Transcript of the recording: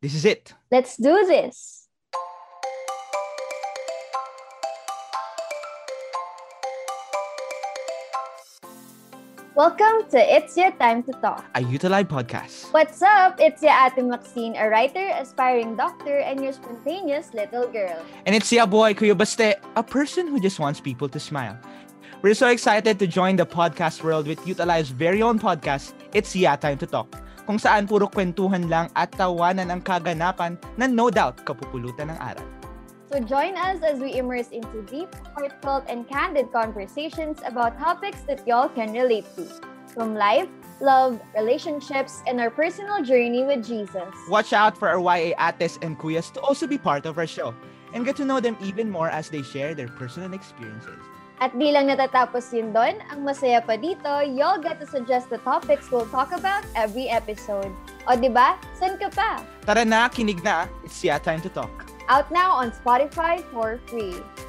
This is it. Let's do this. Welcome to It's Your Time to Talk, a Utah Live podcast. What's up? It's Siya Atim Maxine, a writer, aspiring doctor, and your spontaneous little girl. And it's Siya Boy Kuya Baste, a person who just wants people to smile. We're so excited to join the podcast world with Utah Live's very own podcast, It's Siya Time to Talk, kung saan puro kwentuhan lang at tawanan ang kaganapan na no doubt kapupulutan ng aral. So join us as we immerse into deep, heartfelt, and candid conversations about topics that y'all can relate to. From life, love, relationships, and our personal journey with Jesus. Watch out for our YA ates and kuyas to also be part of our show and get to know them even more as they share their personal experiences. At di lang natatapos yun doon, ang masaya pa dito, y'all get to suggest the topics we'll talk about every episode. O diba? San ka pa? Tara na, kinig na. It's Siya Time to Talk. Out now on Spotify for free.